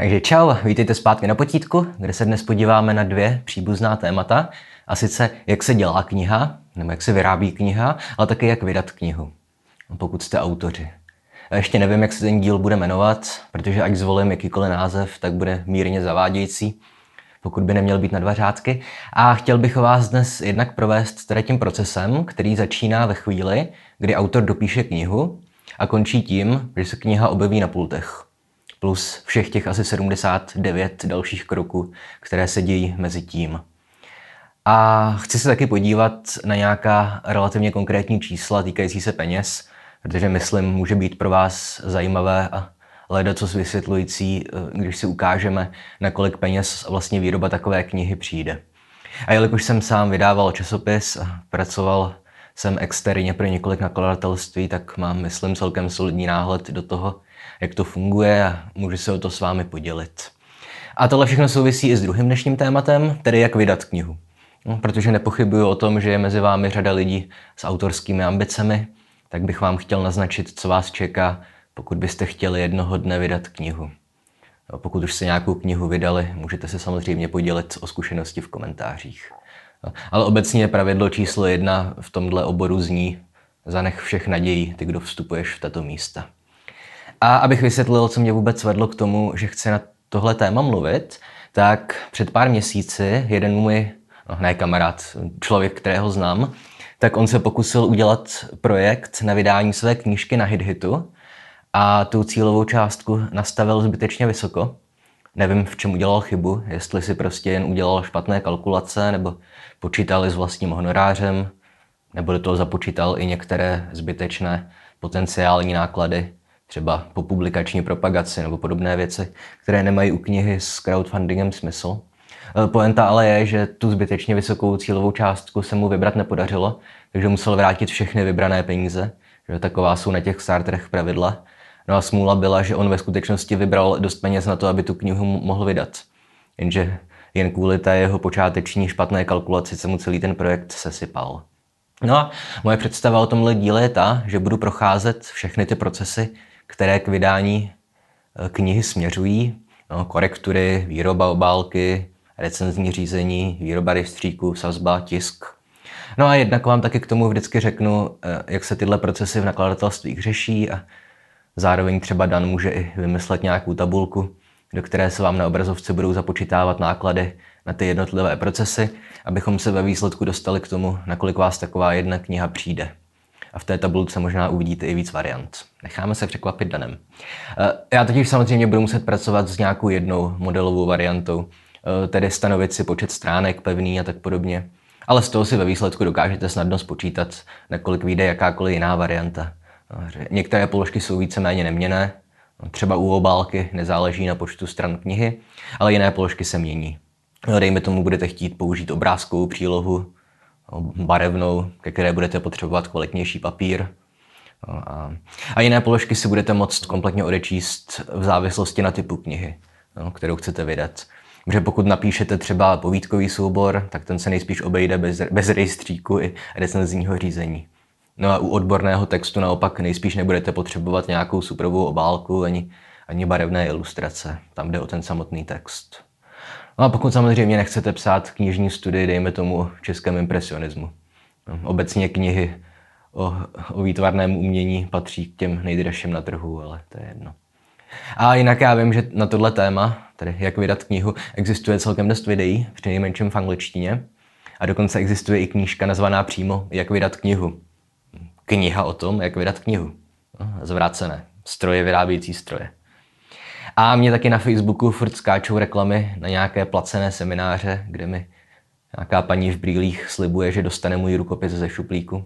Takže čau, vítejte zpátky na Potítku, kde se dnes podíváme na dvě příbuzná témata, a sice jak se dělá kniha, nebo jak se vyrábí kniha, ale také jak vydat knihu, pokud jste autoři. A ještě nevím, jak se ten díl bude jmenovat, protože ať zvolím jakýkoliv název, tak bude mírně zavádějící, pokud by neměl být na dva řádky. A chtěl bych vás dnes jednak provést teda tím procesem, který začíná ve chvíli, kdy autor dopíše knihu a končí tím, že se kniha objeví na pultech. Plus všech těch asi 79 dalších kroků, které se dějí mezi tím. A chci se taky podívat na nějaká relativně konkrétní čísla týkající se peněz, protože myslím, může být pro vás zajímavé a ledacos vysvětlující, když si ukážeme, na kolik peněz vlastně výroba takové knihy přijde. A jelikož jsem sám vydával časopis a pracoval jsem externě pro několik nakladatelství, tak mám, myslím, celkem solidní náhled do toho, jak to funguje, a můžu se o to s vámi podělit. A tohle všechno souvisí i s druhým dnešním tématem, tedy jak vydat knihu. No, protože nepochybuju o tom, že je mezi vámi řada lidí s autorskými ambicemi, tak bych vám chtěl naznačit, co vás čeká, pokud byste chtěli jednoho dne vydat knihu. A pokud už jste nějakou knihu vydali, můžete se samozřejmě podělit o zkušenosti v komentářích. Ale obecně pravidlo číslo 1 v tomhle oboru zní: zanech všech nadějí, ty, kdo vstupuješ v tato místa. A abych vysvětlil, co mě vůbec vedlo k tomu, že chci na tohle téma mluvit, tak před pár měsíci jeden můj, kamarád, člověk, kterého znám, tak on se pokusil udělat projekt na vydání své knížky na Hithitu a tu cílovou částku nastavil zbytečně vysoko. Nevím, v čem udělal chybu, jestli si prostě jen udělal špatné kalkulace, nebo počítali s vlastním honorářem, nebo do toho započítal i některé zbytečné potenciální náklady, třeba po publikační propagaci nebo podobné věci, které nemají u knihy s crowdfundingem smysl. Poenta ale je, že tu zbytečně vysokou cílovou částku se mu vybrat nepodařilo, takže musel vrátit všechny vybrané peníze, že taková jsou na těch starterech pravidla. No a smůla byla, že on ve skutečnosti vybral dost peněz na to, aby tu knihu mohl vydat. Jenže jen kvůli té jeho počáteční špatné kalkulaci se mu celý ten projekt sesypal. No a moje představa o tomhle díle je ta, že budu procházet všechny ty procesy, které k vydání knihy směřují. No, korektury, výroba obálky, recenzní řízení, výroba rejstříku, sazba, tisk. No a jednak vám taky k tomu vždycky řeknu, jak se tyhle procesy v nakladatelstvích řeší, a zároveň třeba Dan může i vymyslet nějakou tabulku, do které se vám na obrazovce budou započítávat náklady na ty jednotlivé procesy, abychom se ve výsledku dostali k tomu, nakolik vás taková jedna kniha přijde. A v té tabulce možná uvidíte i víc variant. Necháme se překvapit Danem. Já totiž samozřejmě budu muset pracovat s nějakou jednou modelovou variantou, tedy stanovit si počet stránek pevný a tak podobně. Ale z toho si ve výsledku dokážete snadno spočítat, nakolik vyjde jakákoliv jiná varianta. Některé položky jsou víceméně neměnné, třeba u obálky nezáleží na počtu stran knihy, ale jiné položky se mění. Dejme tomu, budete chtít použít obrázkovou přílohu, barevnou, ke které budete potřebovat kvalitnější papír. A jiné položky si budete moct kompletně odečíst v závislosti na typu knihy, kterou chcete vydat. Protože pokud napíšete třeba povídkový soubor, tak ten se nejspíš obejde bez rejstříku i recenzního řízení. No a u odborného textu naopak nejspíš nebudete potřebovat nějakou superovou obálku ani barevné ilustrace. Tam jde o ten samotný text. No a pokud samozřejmě nechcete psát knižní studii, dejme tomu, o českém impresionismu. No, obecně knihy o výtvarném umění patří k těm nejdražším na trhu, ale to je jedno. A jinak já vím, že na tohle téma, tedy jak vydat knihu, existuje celkem dost videí, přinejmenším v angličtině. A dokonce existuje i knížka nazvaná přímo Jak vydat knihu. Kniha o tom, jak vydat knihu. No, zvrácené. Stroje vyrábějící stroje. A mě taky na Facebooku furt skáčou reklamy na nějaké placené semináře, kde mi nějaká paní v brýlích slibuje, že dostane můj rukopis ze šuplíku.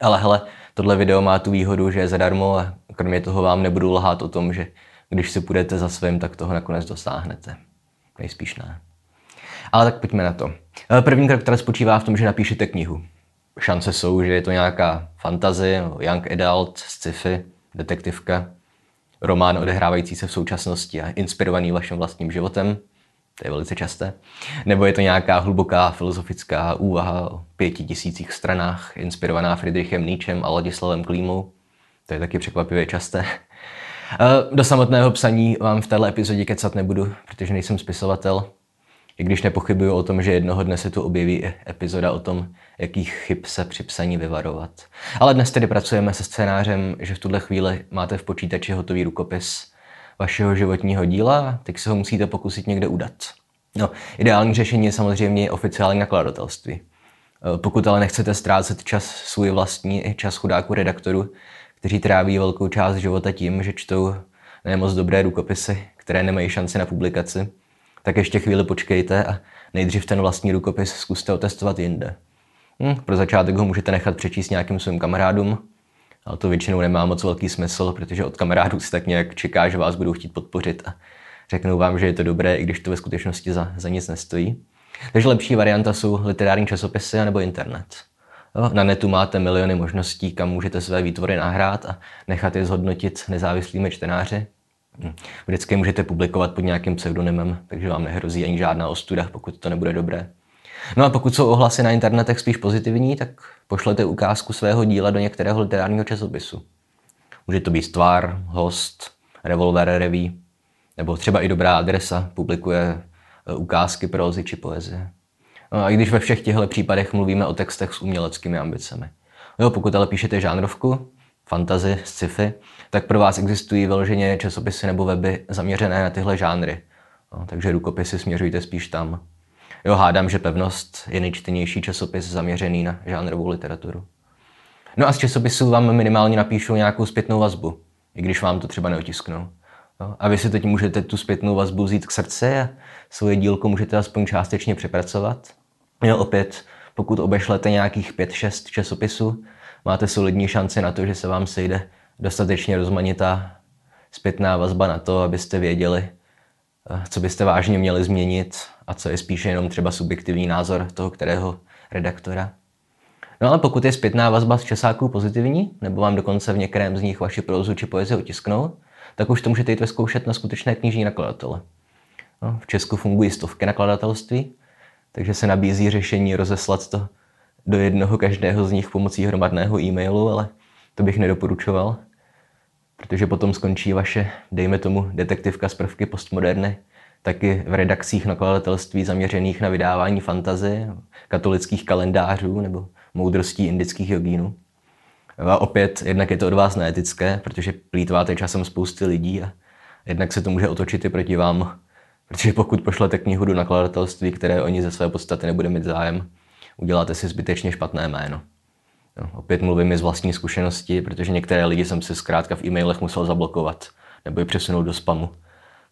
Ale hele, tohle video má tu výhodu, že je zadarmo, a kromě toho vám nebudu lhát o tom, že když si půjdete za svým, tak toho nakonec dosáhnete. Nejspíš ne. Ale tak pojďme na to. První krok teda spočívá v tom, že napíšete knihu. Šance jsou, že je to nějaká fantasy, young adult, sci-fi, detektivka, román odehrávající se v současnosti a inspirovaný vaším vlastním životem, to je velice časté, nebo je to nějaká hluboká filozofická úvaha o 5000 stranách, inspirovaná Friedrichem Nietzschem a Ladislavem Klímou, to je taky překvapivě časté. Do samotného psaní vám v této epizodě kecat nebudu, protože nejsem spisovatel. I když nepochybuju o tom, že jednoho dne se tu objeví epizoda o tom, jakých chyb se při psaní vyvarovat. Ale dnes tedy pracujeme se scénářem, že v tuhle chvíli máte v počítači hotový rukopis vašeho životního díla a teď se ho musíte pokusit někde udat. No, ideální řešení je samozřejmě oficiální nakladatelství. Pokud ale nechcete ztrácet čas svůj vlastní i čas chudáku redaktoru, kteří tráví velkou část života tím, že čtou nemoc dobré rukopisy, které nemají šanci na publikaci, tak ještě chvíli počkejte a nejdřív ten vlastní rukopis zkuste otestovat jinde. Pro začátek ho můžete nechat přečíst nějakým svým kamarádům, ale to většinou nemá moc velký smysl, protože od kamarádů si tak nějak čeká, že vás budou chtít podpořit a řeknou vám, že je to dobré, i když to ve skutečnosti za nic nestojí. Takže lepší varianta jsou literární časopisy nebo internet. Na netu máte miliony možností, kam můžete své výtvory nahrát a nechat je zhodnotit nezávislými čtenáři. Vždycky můžete publikovat pod nějakým pseudonymem, takže vám nehrozí ani žádná ostuda, pokud to nebude dobré. No a pokud jsou ohlasy na internetech spíš pozitivní, tak pošlete ukázku svého díla do některého literárního časopisu. Může to být Tvar, Host, Revolver Reví, nebo třeba i Dobrá adresa publikuje ukázky prózy či poezie. No a i když ve všech těchto případech mluvíme o textech s uměleckými ambicemi. Jo, pokud ale píšete žánrovku, fantasy, sci-fi, tak pro vás existují vyloženě časopisy nebo weby zaměřené na tyhle žánry. No, takže rukopisy směřujte spíš tam. Jo, hádám, že Pevnost je nejčtenější časopis zaměřený na žánrovou literaturu. No a z časopisů vám minimálně napíšou nějakou zpětnou vazbu, i když vám to třeba neotisknou. No, a vy si teď můžete tu zpětnou vazbu vzít k srdci a svoje dílko můžete aspoň částečně přepracovat. Jo, opět, pokud obešlete nějakých 5-6 časopisů, máte solidní šanci na to, že se vám sejde dostatečně rozmanitá zpětná vazba na to, abyste věděli, co byste vážně měli změnit a co je spíše jenom třeba subjektivní názor toho kterého redaktora. No ale pokud je zpětná vazba z časáků pozitivní, nebo vám dokonce v některém z nich vaši prózu či poezie otisknou, tak už to můžete jít vyzkoušet na skutečné knižní nakladatele. No, v Česku fungují stovky nakladatelství, takže se nabízí řešení rozeslat to do jednoho každého z nich pomocí hromadného e-mailu, ale to bych nedoporučoval, protože potom skončí vaše, dejme tomu, detektivka z prvky postmoderny, taky v redakcích nakladatelství zaměřených na vydávání fantazie, katolických kalendářů nebo moudrostí indických jogínů. A opět, jednak je to od vás neetické, protože plýtváte časem spousty lidí a jednak se to může otočit i proti vám, protože pokud pošlete knihu do nakladatelství, které oni ze své podstaty nebude mít zájem, uděláte si zbytečně špatné jméno. No, opět mluvím i z vlastní zkušenosti, protože některé lidi jsem si zkrátka v e-mailech musel zablokovat nebo je přesunout do spamu,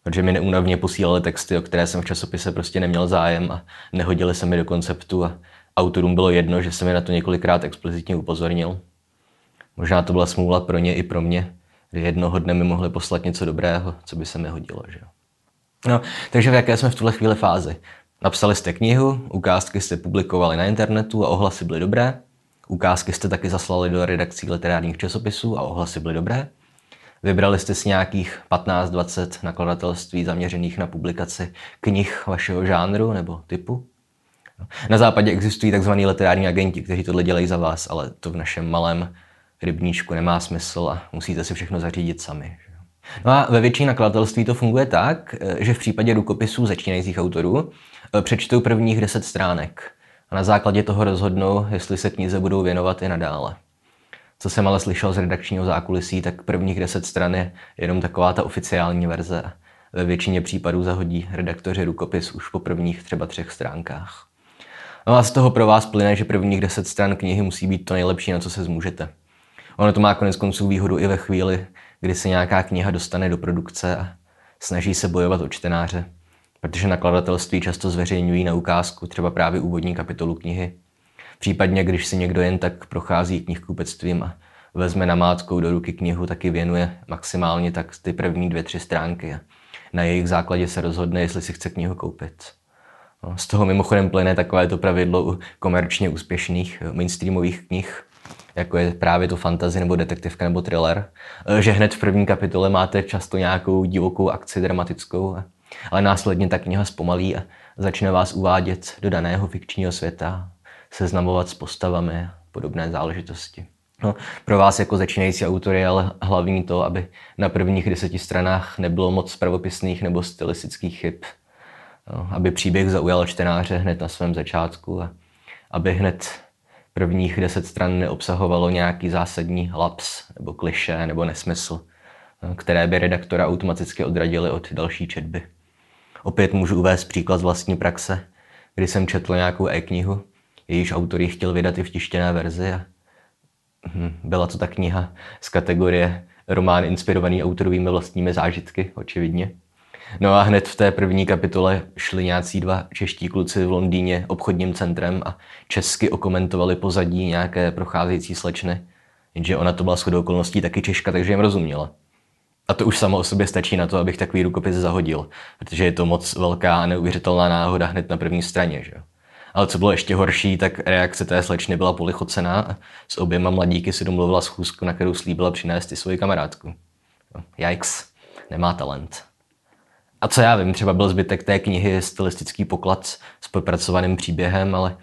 protože mi neúnavně posílali texty, o které jsem v časopise prostě neměl zájem a nehodili se mi do konceptu a autorům bylo jedno, že jsem je na to několikrát explicitně upozornil. Možná to byla smůla pro ně i pro mě, že jednoho dne mi mohli poslat něco dobrého, co by se mi hodilo. Že? No, takže v jaké jsme v tuhle chvíli fázi? Napsali jste knihu, ukázky jste publikovali na internetu a ohlasy byly dobré. Ukázky jste taky zaslali do redakcí literárních časopisů a ohlasy byly dobré. Vybrali jste si nějakých 15-20 nakladatelství zaměřených na publikaci knih vašeho žánru nebo typu. Na západě existují tzv. Literární agenti, kteří tohle dělají za vás, ale to v našem malém rybníčku nemá smysl a musíte si všechno zařídit sami. No a ve většině nakladatelství to funguje tak, že v případě rukopisů začínajících autorů přečtou prvních 10 stránek a na základě toho rozhodnou, jestli se knize budou věnovat i nadále. Co jsem ale slyšel z redakčního zákulisí, tak prvních 10 stran je jenom taková ta oficiální verze. Ve většině případů zahodí redaktoři rukopis už po prvních třeba 3 stránkách. No a z toho pro vás plyne, že prvních 10 stran knihy musí být to nejlepší, na co se zmůžete. Ono to má koneckonců výhodu i ve chvíli, kdy se nějaká kniha dostane do produkce a snaží se bojovat o čtenáře, protože nakladatelství často zveřejňují na ukázku třeba právě úvodní kapitolu knihy. Případně, když si někdo jen tak prochází knihkupectvím a vezme namátkou do ruky knihu, taky věnuje maximálně tak ty první 2-3 stránky a na jejich základě se rozhodne, jestli si chce knihu koupit. No, z toho mimochodem plyne takové to pravidlo u komerčně úspěšných mainstreamových knih, jako je právě to fantasy nebo detektivka nebo thriller, že hned v první kapitole máte často nějakou divokou akci dramatickou, ale následně ta kniha zpomalí a začne vás uvádět do daného fikčního světa, seznamovat s postavami a podobné záležitosti. No, pro vás jako začínající autor je ale hlavní to, aby na prvních 10 stranách nebylo moc pravopisných nebo stylistických chyb. No, aby příběh zaujal čtenáře hned na svém začátku a aby hned prvních 10 stran neobsahovalo nějaký zásadní laps nebo klišé nebo nesmysl, které by redaktora automaticky odradily od další četby. Opět můžu uvést příklad z vlastní praxe, kdy jsem četl nějakou e-knihu, jejíž autor ji chtěl vydat i v tištěné verzi a byla to ta kniha z kategorie román inspirovaný autorovými vlastními zážitky, očividně. No a hned v té první kapitole šli nějací dva čeští kluci v Londýně obchodním centrem a česky okomentovali pozadí nějaké procházející slečny, jenže ona to byla shodou okolností taky Češka, takže jim rozuměla. A to už samo o sobě stačí na to, abych takový rukopis zahodil, protože je to moc velká a neuvěřitelná náhoda hned na první straně, že jo. Ale co bylo ještě horší, tak reakce té slečny byla polichocená a s oběma mladíky si domluvila schůzku, na kterou slíbila přinést i svoji kamarádku. Jajks, nemá talent. A co já vím, třeba byl zbytek té knihy stylistický poklad s propracovaným příběhem, ale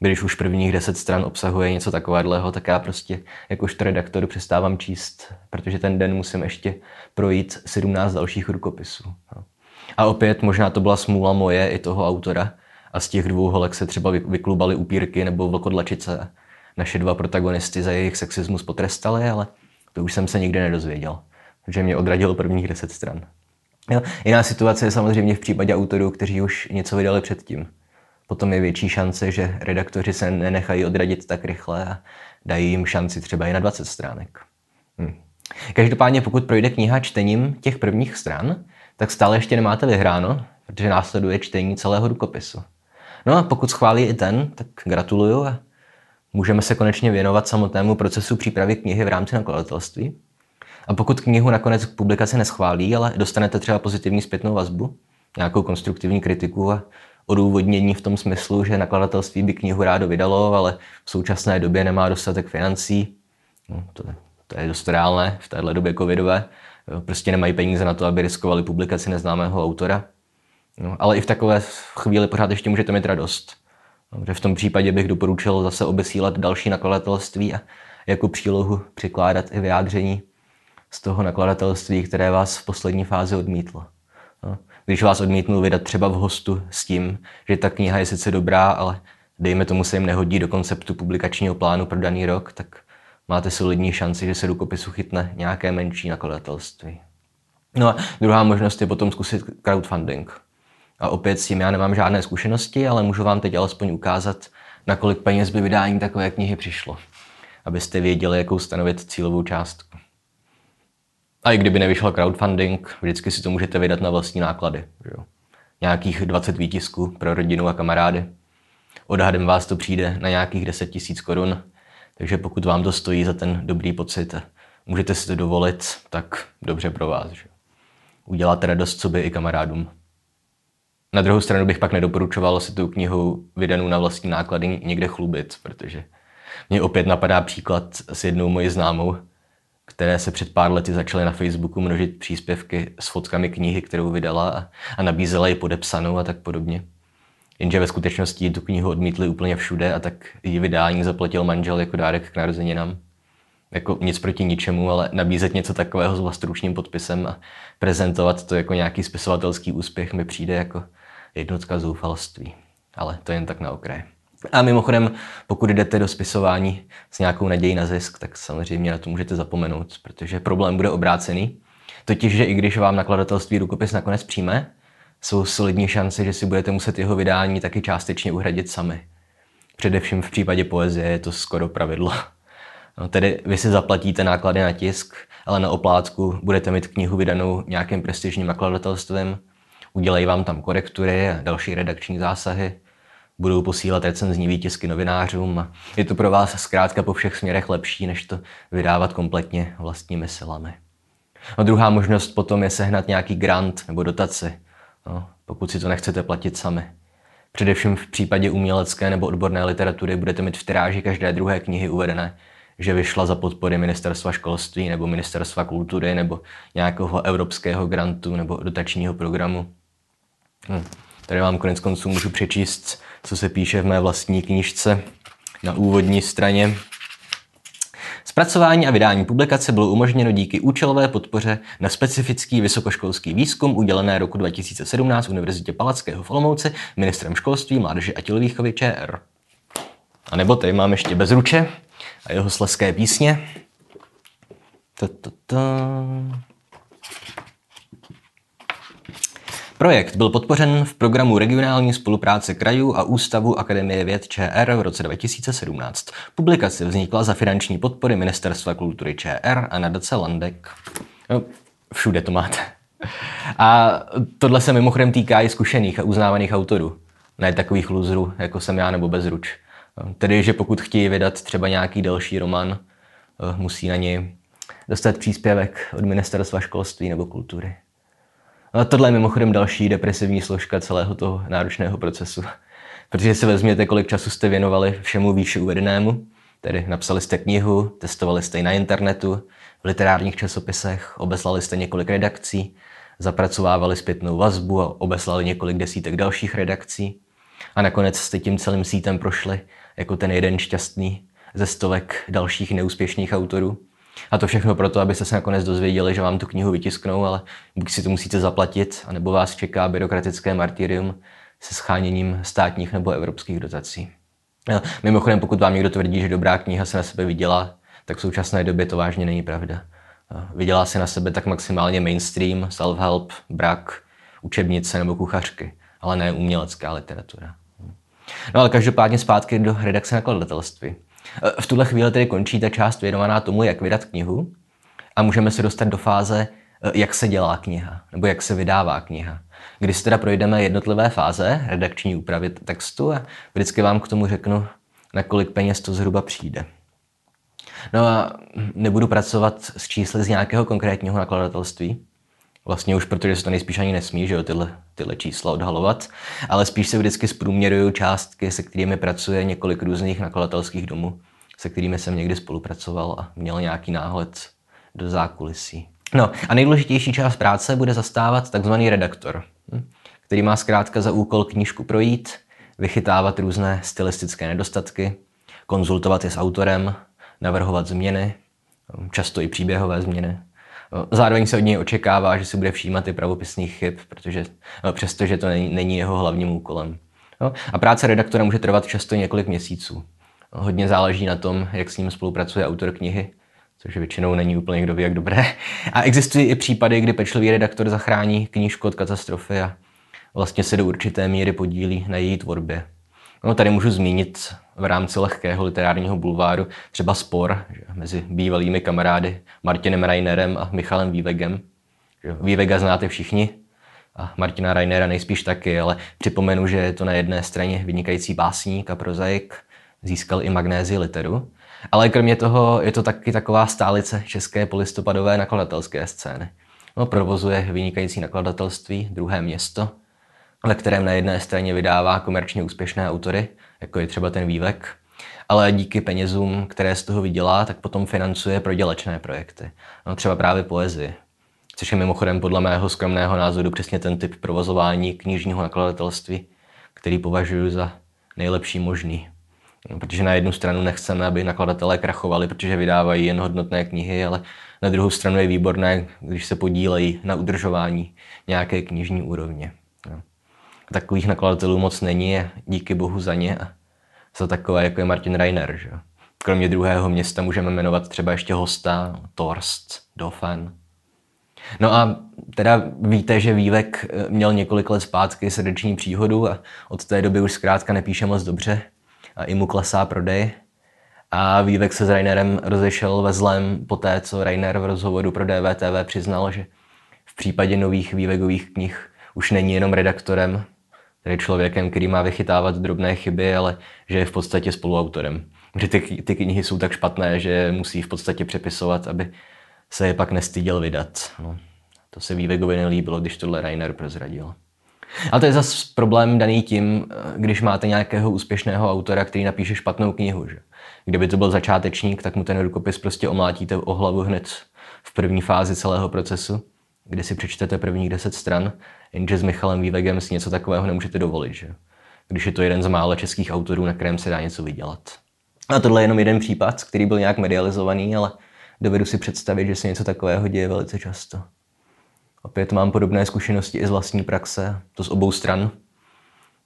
když už prvních 10 stran obsahuje něco takového, tak já prostě jakožto redaktor přestávám číst, protože ten den musím ještě projít 17 dalších rukopisů. A opět možná to byla smůla moje i toho autora, a z těch dvou holek se třeba vyklubaly upírky nebo vlkodlačice. Naše dva protagonisty za jejich sexismus potrestali, ale to už jsem se nikdy nedozvěděl, protože mě odradilo prvních 10 stran. Jo. Jiná situace je samozřejmě v případě autorů, kteří už něco vydali předtím. Potom je větší šance, že redaktoři se nenechají odradit tak rychle a dají jim šanci třeba i na 20 stránek. Každopádně pokud projde kniha čtením těch prvních stran, tak stále ještě nemáte vyhráno, protože následuje čtení celého rukopisu. No a pokud schválí i ten, tak gratuluju a můžeme se konečně věnovat samotnému procesu přípravy knihy v rámci nakladatelství. A pokud knihu nakonec publikace neschválí, ale dostanete třeba pozitivní zpětnou vazbu, nějakou konstruktivní kritiku a odůvodnění v tom smyslu, že nakladatelství by knihu rádo vydalo, ale v současné době nemá dostatek financí, no, to je dost reálné v téhle době covidové, prostě nemají peníze na to, aby riskovali publikaci neznámého autora. No, ale i v takové chvíli pořád ještě můžete mít radost. No, v tom případě bych doporučil zase obesílat další nakladatelství a jako přílohu přikládat i vyjádření z toho nakladatelství, které vás v poslední fázi odmítlo. No, když vás odmítnou vydat třeba v Hostu s tím, že ta kniha je sice dobrá, ale dejme tomu se jim nehodí do konceptu publikačního plánu pro daný rok, tak máte solidní šanci, že se rukopisu chytne nějaké menší nakladatelství. No a druhá možnost je potom zkusit crowdfunding. A opět s tím já nemám žádné zkušenosti, ale můžu vám teď alespoň ukázat, na kolik peněz by vydání takové knihy přišlo, abyste věděli, jakou stanovit cílovou částku. A i kdyby nevyšel crowdfunding, vždycky si to můžete vydat na vlastní náklady. Jo? Nějakých 20 výtisků pro rodinu a kamarády. Odhadem vás to přijde na nějakých 10 000 korun, takže pokud vám to stojí za ten dobrý pocit a můžete si to dovolit, tak dobře pro vás. Jo? Uděláte radost sobě i kamarádům. Na druhou stranu bych pak nedoporučoval si tu knihu vydanou na vlastní náklady někde chlubit, protože mě opět napadá příklad s jednou mojí známou, které se před pár lety začaly na Facebooku množit příspěvky s fotkami knihy, kterou vydala a nabízela ji podepsanou a tak podobně. Jenže ve skutečnosti tu knihu odmítli úplně všude a tak ji vydání zaplatil manžel jako dárek k narozeninám. Jako nic proti ničemu, ale nabízet něco takového s vlastnoručním podpisem a prezentovat to jako nějaký spisovatelský úspěch mi přijde jako jednotka zoufalství, ale to jen tak na okraj. A mimochodem, pokud jdete do spisování s nějakou nadějí na zisk, tak samozřejmě na to můžete zapomenout, protože problém bude obrácený. Totiž, že i když vám nakladatelství rukopis nakonec přijme, jsou solidní šance, že si budete muset jeho vydání taky částečně uhradit sami. Především v případě poezie je to skoro pravidlo. No, tedy vy si zaplatíte náklady na tisk, ale na oplátku budete mít knihu vydanou nějakým prestižním nakladatelstvem, udělají vám tam korektury a další redakční zásahy, budou posílat recenzní výtisky novinářům a je to pro vás zkrátka po všech směrech lepší, než to vydávat kompletně vlastními silami. A druhá možnost potom je sehnat nějaký grant nebo dotaci, no, pokud si to nechcete platit sami. Především v případě umělecké nebo odborné literatury budete mít v tiráži každé druhé knihy uvedené, že vyšla za podpory Ministerstva školství nebo Ministerstva kultury nebo nějakého evropského grantu nebo dotačního programu. Tady vám konec konců můžu přečíst, co se píše v mé vlastní knižce na úvodní straně. Zpracování a vydání publikace bylo umožněno díky účelové podpoře na specifický vysokoškolský výzkum udělené roku 2017 Univerzitě Palackého v Olomouci ministrem školství, mládeže a tělovýchovy ČR. A nebo tady mám ještě Bezruče a jeho Slezské písně. Projekt byl podpořen v programu Regionální spolupráce krajů a Ústavu Akademie věd ČR v roce 2017. Publikace vznikla za finanční podpory Ministerstva kultury ČR a nadace Landek. No, všude to máte. A tohle se mimochodem týká i zkušených a uznávaných autorů. Ne takových lůzrů, jako jsem já nebo Bezruč. Tedy, že pokud chtějí vydat třeba nějaký další román, musí na něj dostat příspěvek od Ministerstva školství nebo kultury. A tohle je mimochodem další depresivní složka celého toho náročného procesu. Protože si vezměte, kolik času jste věnovali všemu výše uvedenému. Tedy napsali jste knihu, testovali jste ji na internetu, v literárních časopisech, obeslali jste několik redakcí, zapracovávali zpětnou vazbu a obeslali několik desítek dalších redakcí. A nakonec jste tím celým sítem prošli, jako ten jeden šťastný ze stovek dalších neúspěšných autorů. A to všechno proto, abyste se nakonec dozvěděli, že vám tu knihu vytisknou, ale buď si to musíte zaplatit, anebo vás čeká byrokratické martyrium se sháněním státních nebo evropských dotací. Mimochodem, pokud vám někdo tvrdí, že dobrá kniha se na sebe vydělá, tak v současné době to vážně není pravda. Vydělá se na sebe tak maximálně mainstream, self-help, brak, učebnice nebo kuchařky, ale ne umělecká literatura. No ale každopádně zpátky do redakce nakladatelství. V tuhle chvíli tedy končí ta část věnovaná tomu, jak vydat knihu, a můžeme se dostat do fáze, jak se dělá kniha, nebo jak se vydává kniha. Když si teda projdeme jednotlivé fáze, redakční úpravy textu, a vždycky vám k tomu řeknu, na kolik peněz to zhruba přijde. No a nebudu pracovat s čísly z nějakého konkrétního nakladatelství, vlastně už protože se to nejspíš ani nesmí, že jo, tyhle čísla odhalovat, ale spíš se vždycky zprůměruju částky, se kterými pracuje několik různých nakladatelských domů, se kterými jsem někdy spolupracoval a měl nějaký náhled do zákulisí. No a nejdůležitější část práce bude zastávat takzvaný redaktor, který má zkrátka za úkol knížku projít, vychytávat různé stylistické nedostatky, konzultovat je s autorem, navrhovat změny, často i příběhové změny. Zároveň se od něj očekává, že si bude všímat i pravopisných chyb, přestože to není jeho hlavním úkolem. A práce redaktora může trvat často několik měsíců. Hodně záleží na tom, jak s ním spolupracuje autor knihy, což většinou není úplně kdo ví, jak dobré. A existují i případy, kdy pečlivý redaktor zachrání knížku od katastrofy a vlastně se do určité míry podílí na její tvorbě. No, tady můžu zmínit v rámci lehkého literárního bulváru třeba spor mezi bývalými kamarády Martinem Reinerem a Michalem Vieweghem. Viewegha znáte všichni a Martina Reinera nejspíš taky, ale připomenu, že je to na jedné straně vynikající básník a prozaik, získal i magnézii literu, ale kromě toho je to taky taková stálice české polistopadové nakladatelské scény. No, provozuje vynikající nakladatelství Druhé město, ve kterém na jedné straně vydává komerčně úspěšné autory, jako je třeba ten Viewegh, ale díky penězům, které z toho vydělá, tak potom financuje prodělečné projekty. No, třeba právě poezii, což je mimochodem podle mého skromného názoru přesně ten typ provozování knižního nakladatelství, který považuji za nejlepší možný. No, protože na jednu stranu nechceme, aby nakladatelé krachovali, protože vydávají jen hodnotné knihy, ale na druhou stranu je výborné, když se podílejí na udržování nějaké knižní úrovně. No. Takových nakladatelů moc není a díky bohu za ně a za takové, jako je Martin Reiner. Že? Kromě Druhého města můžeme jmenovat třeba ještě Hosta, Torst, Dofen. No a teda víte, že Viewegh měl několik let zpátky srdeční příhodu a od té doby už zkrátka nepíše moc dobře a i mu klesá prodej. A Viewegh se s Reinerem rozešel ve zlém poté, co Reiner v rozhovoru pro DVTV přiznal, že v případě nových Vieweghových knih už není jenom redaktorem, tedy člověkem, který má vychytávat drobné chyby, ale že je v podstatě spoluautorem. Že ty knihy jsou tak špatné, že musí v podstatě přepisovat, aby se je pak nestyděl vydat. No, to se Vieweghovi nelíbilo, když tohle Reiner prozradil. Ale to je zase problém daný tím, když máte nějakého úspěšného autora, který napíše špatnou knihu. Že? Kdyby to byl začátečník, tak mu ten rukopis prostě omlátíte o hlavu hned v první fázi celého procesu, kdy si přečtete prvních 10 stran, jenže s Michalem Vieweghem si něco takového nemůžete dovolit, že? Když je to jeden z mála českých autorů, na kterém se dá něco vydělat. A tohle je jenom jeden případ, který byl nějak medializovaný, ale dovedu si představit, že se něco takového děje velice často. Opět mám podobné zkušenosti i z vlastní praxe, to z obou stran.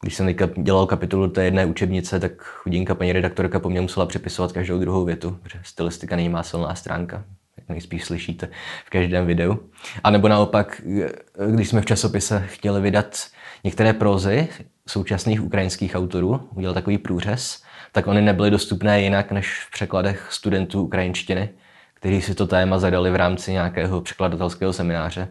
Když jsem dělal kapitolu té jedné učebnice, tak chudinka paní redaktorka po mně musela přepisovat každou druhou větu, protože stylistika není má silná stránka, jak nejspíš slyšíte v každém videu. A nebo naopak, když jsme v časopise chtěli vydat některé prózy současných ukrajinských autorů, udělal takový průřez, tak ony nebyly dostupné jinak než v překladech studentů ukrajinštiny, kteří si to téma zadali v rámci nějakého překladatelského semináře.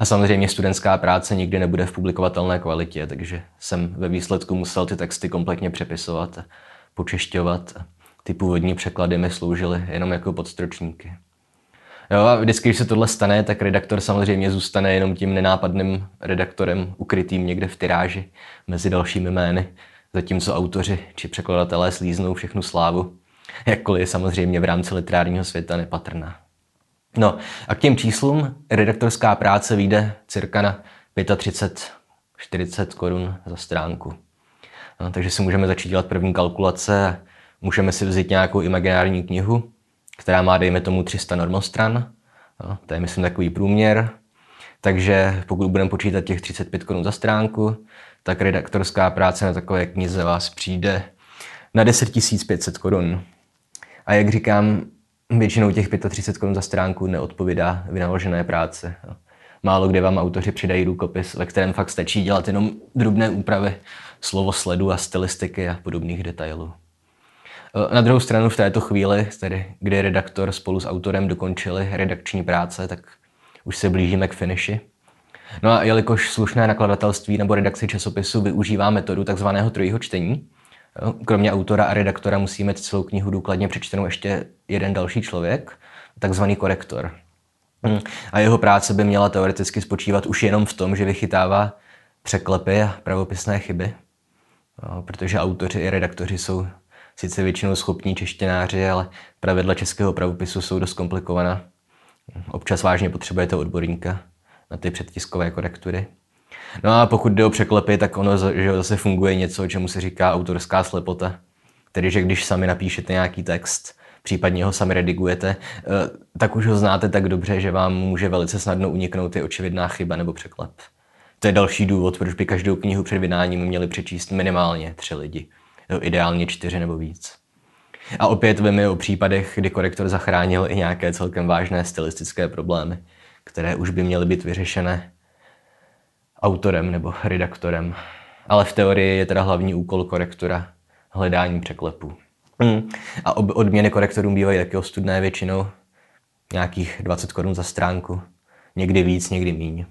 A samozřejmě studentská práce nikdy nebude v publikovatelné kvalitě, takže jsem ve výsledku musel ty texty kompletně přepisovat a počešťovat. Ty původní překlady mi sloužily jenom jako podstrčníky. Jo, a vždycky, když se tohle stane, tak redaktor samozřejmě zůstane jenom tím nenápadným redaktorem ukrytým někde v tiráži mezi dalšími jmény, zatímco autoři či překladatelé slíznou všechnu slávu, jakkoliv je samozřejmě v rámci literárního světa nepatrná. No a k těm číslům redaktorská práce vyjde cirka na 35-40 korun za stránku. No, takže si můžeme začít dělat první kalkulace a můžeme si vzít nějakou imaginární knihu, která má, dejme tomu, 300 normostran. No, to je, myslím, takový průměr. Takže pokud budeme počítat těch 35 korun za stránku, tak redaktorská práce na takové knize vás přijde na 10 500 korun. A jak říkám, většinou těch 35 korun za stránku neodpovídá vynaložené práce. Málo kde vám autoři přidají rukopis, ve kterém fakt stačí dělat jenom drobné úpravy slovosledu a stylistiky a podobných detailů. Na druhou stranu v této chvíli, tedy kdy redaktor spolu s autorem dokončili redakční práce, tak už se blížíme k finiši. No a jelikož slušné nakladatelství nebo redakce časopisu využívá metodu takzvaného trojího čtení, kromě autora a redaktora musí mít celou knihu důkladně přečtenou ještě jeden další člověk, takzvaný korektor. A jeho práce by měla teoreticky spočívat už jenom v tom, že vychytává překlepy a pravopisné chyby, protože autoři i redaktoři jsou sice většinou schopní češtěnáři, ale pravidla českého pravopisu jsou dost komplikovaná. Občas vážně potřebujete odborníka na ty předtiskové korektury. No a pokud jde o překlepy, tak ono že zase funguje něco, čemu se říká autorská slepota. Tedy, že když sami napíšete nějaký text, případně ho sami redigujete, tak už ho znáte tak dobře, že vám může velice snadno uniknout i očividná chyba nebo překlep. To je další důvod, proč by každou knihu před vydáním měli přečíst minimálně 3 lidi. Ideálně 4 nebo víc. A opět víme o případech, kdy korektor zachránil i nějaké celkem vážné stylistické problémy, které už by měly být vyřešené autorem nebo redaktorem. Ale v teorii je teda hlavní úkol korektora hledání překlepů. A odměny korektorům bývají taky ostudné, většinou nějakých 20 korun za stránku. Někdy víc, někdy míň.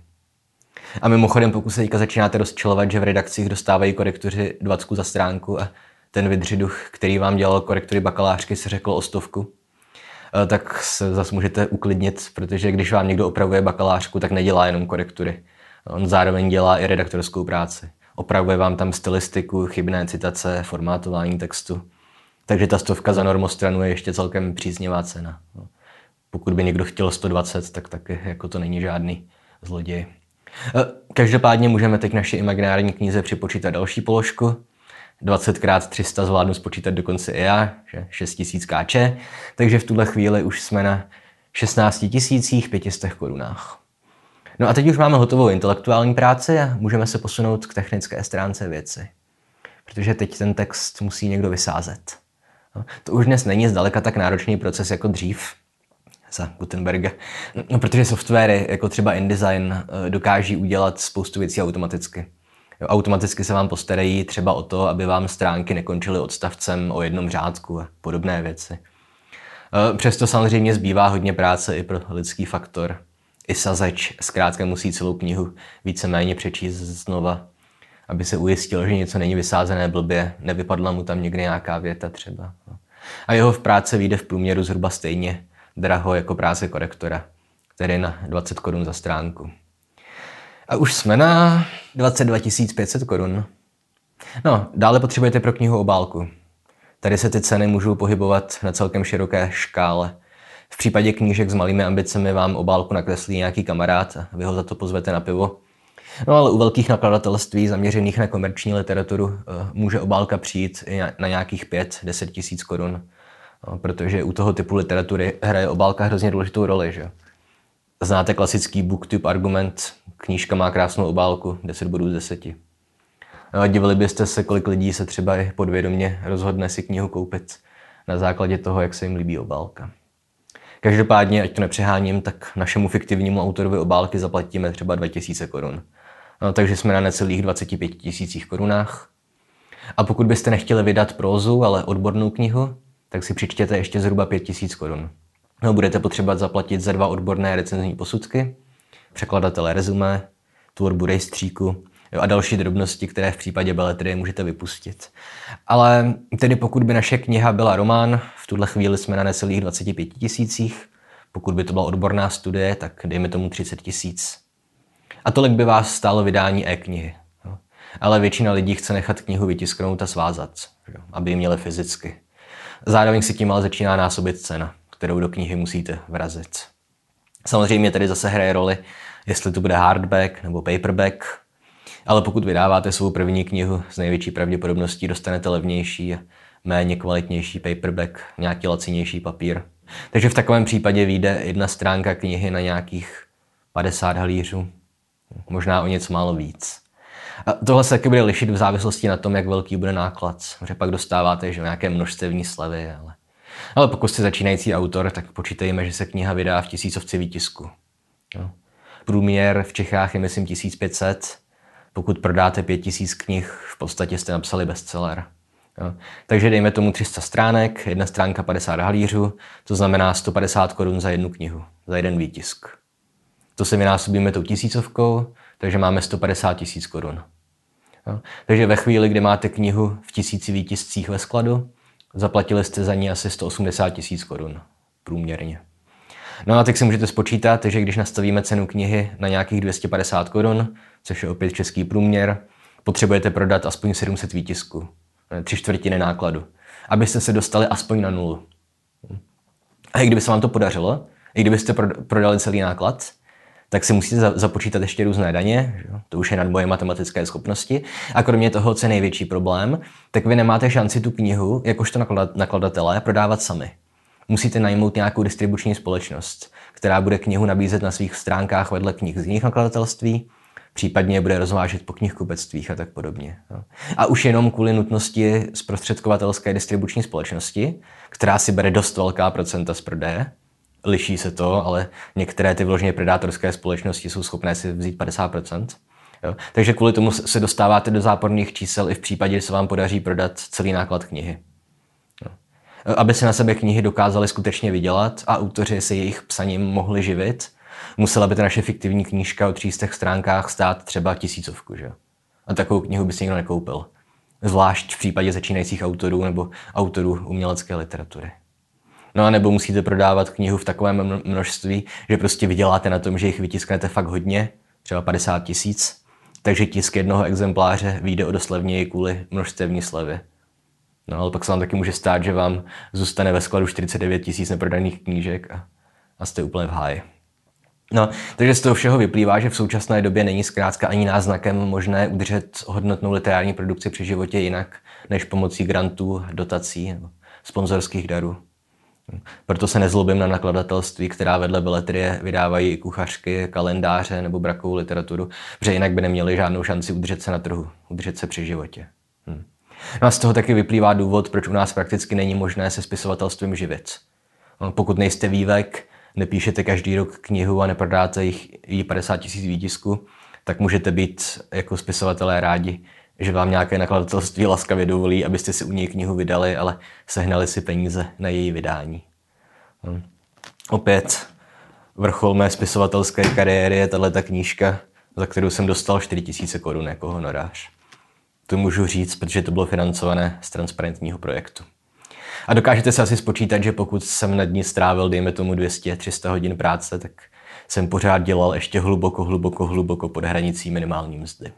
A mimochodem, pokud se teďka začínáte rozčilovat, že v redakcích dostávají korektoři 20 za stránku a ten vydřiduch, který vám dělal korektory bakalářky, se řekl o 100, tak se zase můžete uklidnit, protože když vám někdo opravuje bakalářku, tak nedělá jenom korektury. On zároveň dělá i redaktorskou práci. Opravuje vám tam stylistiku, chybné citace, formátování textu. Takže ta 100 za normostranu je ještě celkem příznivá cena. Pokud by někdo chtěl 120, tak taky jako to není žádný zloděj. Každopádně můžeme teď naši imaginární knize připočítat další položku. 20 × 300 zvládnu spočítat dokonce i já, že 6000 kč. Takže v tuhle chvíli už jsme na 16 500 korunách. No a teď už máme hotovou intelektuální práci a můžeme se posunout k technické stránce věci. Protože teď ten text musí někdo vysázet. To už dnes není zdaleka tak náročný proces jako dřív. Za Gutenberga. No, protože softwary, jako třeba InDesign, dokáží udělat spoustu věcí automaticky. Jo, automaticky se vám postarají třeba o to, aby vám stránky nekončily odstavcem o jednom řádku a podobné věci. Přesto samozřejmě zbývá hodně práce i pro lidský faktor. I sazeč zkrátka musí celou knihu víceméně přečíst znova, aby se ujistil, že něco není vysázené blbě, nevypadla mu tam někde nějaká věta třeba. A jeho v práci vyjde v průměru zhruba stejně draho jako práce korektora, tedy na 20 korun za stránku. A už jsme na 22 500 korun. No, dále potřebujete pro knihu obálku. Tady se ty ceny můžou pohybovat na celkem široké škále. V případě knížek s malými ambicemi vám obálku nakreslí nějaký kamarád a vy ho za to pozvete na pivo. No ale u velkých nakladatelství zaměřených na komerční literaturu může obálka přijít i na nějakých 5–10 000 korun, protože u toho typu literatury hraje obálka hrozně důležitou roli, že? Znáte klasický booktube argument, knížka má krásnou obálku, 10 bodů z 10. Divili byste se, kolik lidí se třeba i podvědomě rozhodne si knihu koupit na základě toho, jak se jim líbí obálka. Každopádně, ať to nepřeháním, tak našemu fiktivnímu autorovi obálky zaplatíme třeba 2000 korun. No, takže jsme na necelých 25 000 korunách. A pokud byste nechtěli vydat prózu, ale odbornou knihu, tak si přičtěte ještě zhruba 5 000 korun. No, budete potřebovat zaplatit za 2 odborné recenzní posudky, překladatele rezumé, tvorbu rejstříku, a další drobnosti, které v případě beletrie můžete vypustit. Ale tedy pokud by naše kniha byla román, v tuhle chvíli jsme na necelých 25 000, pokud by to byla odborná studie, tak dejme tomu 30 000. A tolik by vás stálo vydání e-knihy. Ale většina lidí chce nechat knihu vytisknout a svázat, aby ji měli fyzicky. Zároveň si tím ale začíná násobit cena, kterou do knihy musíte vrazit. Samozřejmě tedy zase hraje roli, jestli to bude hardback nebo paperback, ale pokud vydáváte svou první knihu, s největší pravděpodobností dostanete levnější, méně kvalitnější paperback, nějaký lacinější papír. Takže v takovém případě vyjde jedna stránka knihy na nějakých 50 halířů, možná o něco málo víc. A tohle se taky bude lišit v závislosti na tom, jak velký bude náklad, že pak dostáváte nějaké množstevní slevy. Ale pokud jste začínající autor, tak počítejme, že se kniha vydá v tisícovce výtisku. Průměr v Čechách je myslím 1500. Pokud prodáte 5 000 knih, v podstatě jste napsali bestseller. Jo. Takže dejme tomu 300 stránek, jedna stránka 50 halířů, to znamená 150 korun za jednu knihu, za jeden výtisk. To se vynásobíme tou 1000, takže máme 150 000 korun. Jo. Takže ve chvíli, kdy máte knihu v 1000 výtiscích ve skladu, zaplatili jste za ní asi 180 000 korun průměrně. No a tak si můžete spočítat, že když nastavíme cenu knihy na nějakých 250 korun, což je opět český průměr, potřebujete prodat aspoň 700 výtisků, 3/4 nákladu, abyste se dostali aspoň na nulu. A i kdyby se vám to podařilo, i kdybyste prodali celý náklad, tak si musíte započítat ještě různé daně, to už je nad moje matematické schopnosti, a kromě toho, co je největší problém, tak vy nemáte šanci tu knihu, jakožto nakladatelé, prodávat sami. Musíte najmout nějakou distribuční společnost, která bude knihu nabízet na svých stránkách vedle knih z jiných nakladatelství, případně je bude rozvážet po knihkupectvích a tak podobně. A už jenom kvůli nutnosti zprostředkovatelské distribuční společnosti, která si bere dost velká procenta z prodeje, liší se to, ale některé ty vložně predátorské společnosti jsou schopné si vzít 50%. Jo? Takže kvůli tomu se dostáváte do záporných čísel i v případě, že se vám podaří prodat celý náklad knihy. Aby se na sebe knihy dokázaly skutečně vydělat a autoři se jejich psaním mohli živit, musela by ta naše fiktivní knížka o 300 stránkách stát třeba 1000, že? A takovou knihu by si nikdo nekoupil. Zvlášť v případě začínajících autorů nebo autorů umělecké literatury. No a nebo musíte prodávat knihu v takovém množství, že prostě vyděláte na tom, že jich vytisknete fakt hodně, třeba 50 000, takže tisk jednoho exempláře vyjde o dost levněji kvůli množstevní slevy. No, ale pak se vám taky může stát, že vám zůstane ve skladu 49 000 neprodaných knížek a jste úplně v háji. No, takže z toho všeho vyplývá, že v současné době není zkrátka ani náznakem možné udržet hodnotnou literární produkci při životě jinak, než pomocí grantů, dotací nebo sponzorských darů. Proto se nezlobím na nakladatelství, která vedle beletrie vydávají i kuchařky, kalendáře nebo brakovou literaturu, protože jinak by neměli žádnou šanci udržet se na trhu, udržet se při životě. No a z toho taky vyplývá důvod, proč u nás prakticky není možné se spisovatelstvím živit. Pokud nejste Viewegh, nepíšete každý rok knihu a neprodáte jí 50 000 výtisků, tak můžete být jako spisovatelé rádi, že vám nějaké nakladatelství laskavě dovolí, abyste si u něj knihu vydali, ale sehnali si peníze na její vydání. Opět vrchol mé spisovatelské kariéry je tato knížka, za kterou jsem dostal 4 000 korun jako honorář. To můžu říct, protože to bylo financované z transparentního projektu. A dokážete si asi spočítat, že pokud jsem nad ní strávil, dejme tomu 200–300 hodin práce, tak jsem pořád dělal ještě hluboko pod hranicí minimální mzdy.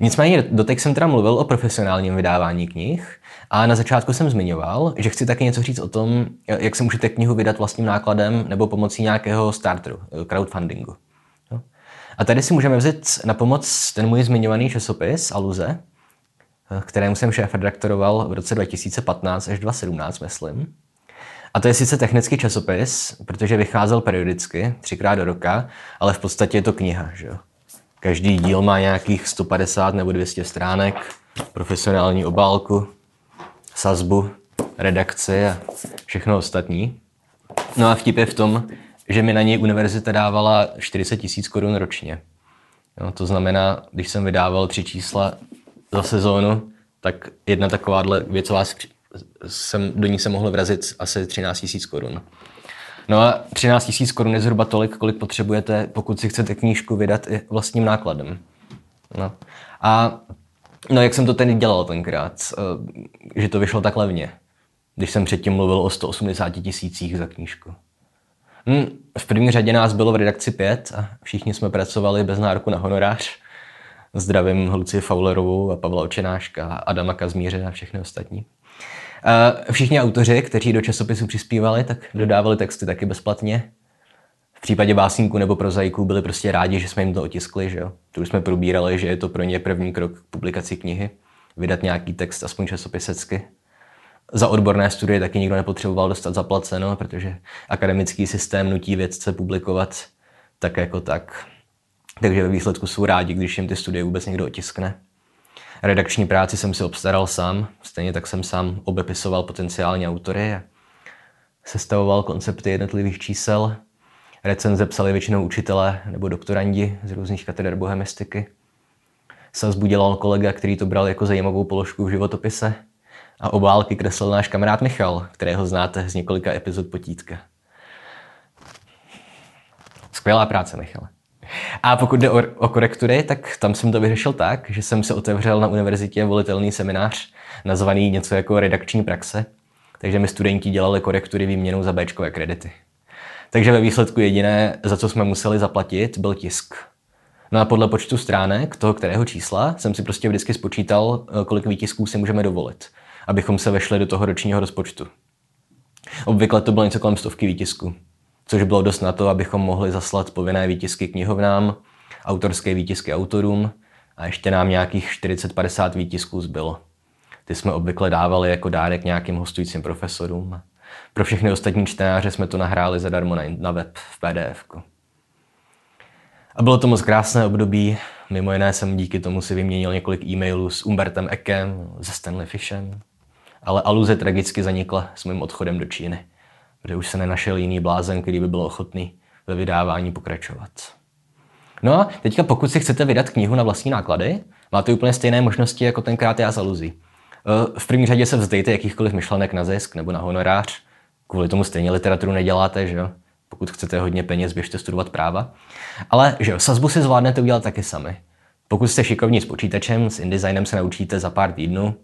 Nicméně doteď jsem teda mluvil o profesionálním vydávání knih a na začátku jsem zmiňoval, že chci taky něco říct o tom, jak se můžete knihu vydat vlastním nákladem nebo pomocí nějakého starteru, crowdfundingu. A A tady si můžeme vzít na pomoc ten můj zmiňovaný časopis Aluze, kterému jsem šéfredaktoroval v roce 2015 až 2017, myslím. A to je sice technický časopis, protože vycházel periodicky, 3krát do roka, ale v podstatě je to kniha, že jo. Každý díl má nějakých 150 nebo 200 stránek, profesionální obálku, sazbu, redakci a všechno ostatní. No a vtip je v tom, že mi na něj univerzita dávala 40 000 korun ročně. No, to znamená, když jsem vydával 3 čísla za sezónu, tak jedna takováhle věcová do ní se mohl vrazit asi 13 000 korun. No a 13 000 korun je zhruba tolik, kolik potřebujete, pokud si chcete knížku vydat i vlastním nákladem. No. A no, jak jsem to tedy dělal tenkrát, že to vyšlo tak levně, když jsem předtím mluvil o 180 000 za knížku. V první řadě nás bylo v redakci 5 a všichni jsme pracovali bez nároku na honorář. Zdravím Lucii Fowlerovou a Pavla Očenáška, Adama Kazmíře a všechny ostatní. Všichni autoři, kteří do časopisu přispívali, tak dodávali texty taky bezplatně. V případě básníků nebo prozaiků byli prostě rádi, že jsme jim to otiskli, že jo. To už jsme probírali, že je to pro ně první krok k publikaci knihy. Vydat nějaký text, aspoň časopisecky. Za odborné studie taky nikdo nepotřeboval dostat zaplaceno, protože akademický systém nutí vědce publikovat tak jako tak. Takže ve výsledku jsou rádi, když jim ty studie vůbec někdo otiskne. Redakční práci jsem si obstaral sám, stejně tak jsem sám obepisoval potenciální autory a sestavoval koncepty jednotlivých čísel. Recenze psali většinou učitelé nebo doktorandi z různých katedr bohemistiky. Sazbu dělal kolega, který to bral jako zajímavou položku v životopise. A obálky kreslil náš kamarád Michal, kterého znáte z několika epizod Potítka. Skvělá práce, Michale. A pokud jde o korektury, tak tam jsem to vyřešil tak, že jsem se otevřel na univerzitě volitelný seminář, nazvaný něco jako redakční praxe, takže mi studenti dělali korektury výměnou za Bčkové kredity. Takže ve výsledku jediné, za co jsme museli zaplatit, byl tisk. No a podle počtu stránek, toho kterého čísla, jsem si prostě vždycky spočítal, kolik výtisků si můžeme dovolit, abychom se vešli do toho ročního rozpočtu. Obvykle to bylo něco kolem 100 výtisků, což bylo dost na to, abychom mohli zaslat povinné výtisky knihovnám, autorské výtisky autorům a ještě nám nějakých 40-50 výtisků zbylo. Ty jsme obvykle dávali jako dárek nějakým hostujícím profesorům. Pro všechny ostatní čtenáře jsme to nahráli zadarmo na web v PDF-ku. A bylo to moc krásné období, mimo jiné jsem díky tomu si vyměnil několik e-mailů s Umbertem Eckem, se Stanley Fishem, ale Aluze tragicky zanikla s mým odchodem do Číny, protože už se nenašel jiný blázen, který by byl ochotný ve vydávání pokračovat. No a teďka pokud si chcete vydat knihu na vlastní náklady, máte úplně stejné možnosti jako tenkrát já s Aluzí. V první řadě se vzdejte jakýchkoliv myšlenek na zisk nebo na honorář, kvůli tomu stejně literaturu neděláte, že jo? Pokud chcete hodně peněz, běžte studovat práva. Ale že sazbu si zvládnete udělat taky sami. Pokud jste šikovní s počítačem, s InDesignem se naučíte za pár týdnů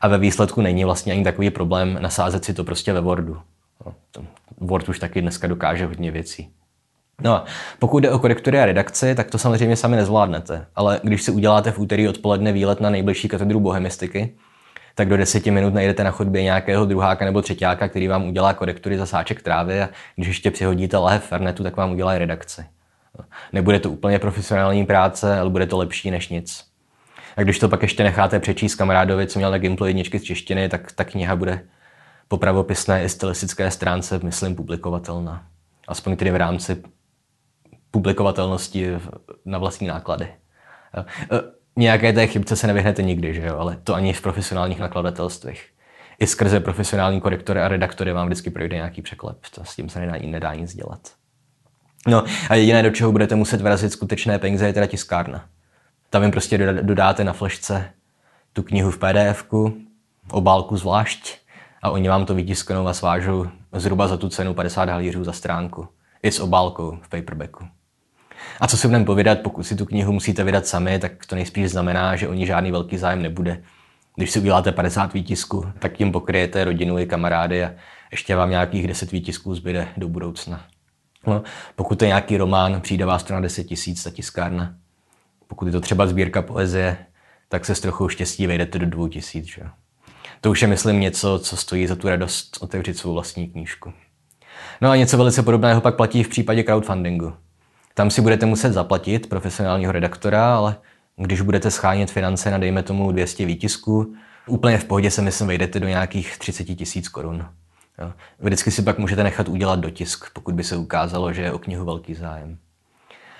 a ve výsledku není vlastně ani takový problém nasázet si to prostě ve Wordu. Word už taky dneska dokáže hodně věcí. No a pokud jde o korektury a redakci, tak to samozřejmě sami nezvládnete. Ale když si uděláte v úterý odpoledne výlet na nejbližší katedru bohemistiky, tak do 10 minut najdete na chodbě nějakého druháka nebo třetíáka, který vám udělá korektury za sáček trávy a když ještě přihodíte lahev fernetu, tak vám udělá redakci. Nebude to úplně profesionální práce, ale bude to lepší než nic. A když to pak ještě necháte přečíst kamarádovi, co měl na Gimplu jedničky z češtiny, tak ta kniha bude po pravopisné i stylistické stránce, myslím, publikovatelná. Aspoň tedy v rámci publikovatelnosti na vlastní náklady. Nějaké té chybce se nevyhnete nikdy, že jo? Ale to ani v profesionálních nakladatelstvích. I skrze profesionální korektory a redaktory vám vždycky projde nějaký překlep. To s tím se nedá nic dělat. No a jediné, do čeho budete muset vrazit skutečné peníze, je teda tiskárna. Tam jim prostě dodáte na flešce tu knihu v PDF-ku, obálku zvlášť, a oni vám to vytisknou a svážou zhruba za tu cenu 50 halířů za stránku. I s obálkou v paperbacku. A co si budeme povídat, pokud si tu knihu musíte vydat sami, tak to nejspíš znamená, že o ní žádný velký zájem nebude. Když si uděláte 50 výtisků, tak tím pokryjete rodinu i kamarády a ještě vám nějakých 10 výtisků zbyde do budoucna. No, pokud je nějaký román, přijde vás to na 10 000, ta tiskárna. Pokud je to třeba sbírka poezie, tak se s trochou štěstí vejdete do 2000. Že? To už je, myslím, něco, co stojí za tu radost otevřít svou vlastní knížku. No a něco velice podobného pak platí v případě crowdfundingu. Tam si budete muset zaplatit profesionálního redaktora, ale když budete shánět finance na, dejme tomu, 200 výtisků, úplně v pohodě se, myslím, vejdete do nějakých 30 000 korun. Jo. Vždycky si pak můžete nechat udělat dotisk, pokud by se ukázalo, že je o knihu velký zájem.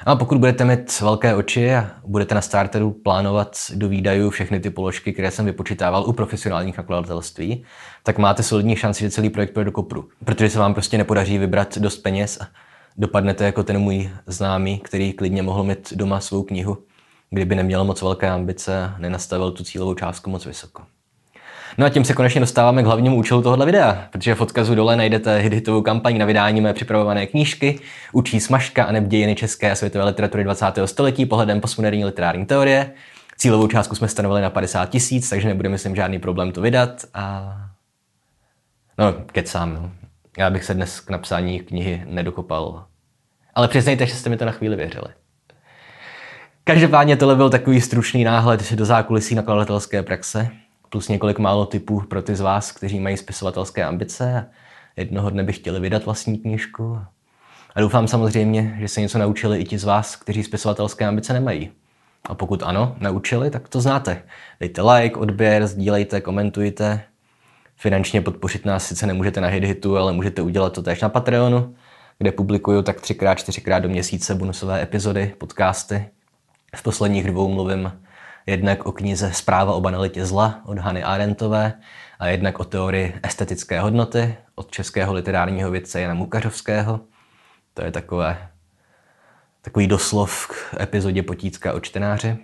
A pokud budete mít velké oči a budete na Starteru plánovat do výdajů všechny ty položky, které jsem vypočítával u profesionálních nakladatelství, tak máte solidní šanci, že celý projekt půjde do kopru. Protože se vám prostě nepodaří vybrat dost peněz a dopadnete jako ten můj známý, který klidně mohl mít doma svou knihu, kdyby neměl moc velké ambice a nenastavil tu cílovou částku moc vysoko. No a tím se konečně dostáváme k hlavnímu účelu tohoto videa, protože v odkazu dole najdete Hithitovou kampaň na vydání mé připravované knížky Učí smažka a neb dějiny české a světové literatury 20. století pohledem postmoderní literární teorie. Cílovou částku jsme stanovili na 50 000, takže nebude, myslím, žádný problém to vydat a... No, kecám, no. Já bych se dnes k napsání knihy nedokopal. Ale přiznejte, že jste mi to na chvíli věřili. Každopádně tohle byl takový stručný náhled do zákulisí nakladatelské praxe, plus několik málo tipů pro ty z vás, kteří mají spisovatelské ambice a jednoho dne by chtěli vydat vlastní knížku. A doufám samozřejmě, že se něco naučili i ti z vás, kteří spisovatelské ambice nemají. A pokud ano, naučili, tak to znáte. Dejte like, odběr, sdílejte, komentujte. Finančně podpořit nás sice nemůžete na Hithitu, ale můžete udělat to též na Patreonu, kde publikuju tak 3×, 4× do měsíce bonusové epizody, podcasty. V posledních dvou mluvím jednak o knize Zpráva o banalitě zla od Hany Arendtové a jednak o teorii estetické hodnoty od českého literárního vědce Jana Mukařovského. To je takový doslov k epizodě Potícka o čtenáři.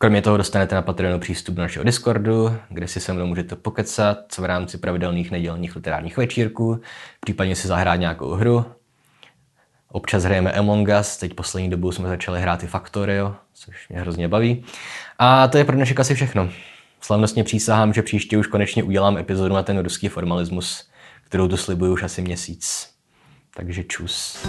Kromě toho dostanete na Patreonu přístup do našeho Discordu, kde si se mnou můžete pokecat v rámci pravidelných nedělních literárních večírků, případně si zahrát nějakou hru. Občas hrajeme Among Us, teď poslední dobou jsme začali hrát i Factorio, což mě hrozně baví. A to je pro dnešek asi všechno. Slavnostně přísahám, že příště už konečně udělám epizodu na ten ruský formalismus, kterou tu slibuju už asi měsíc. Takže čus.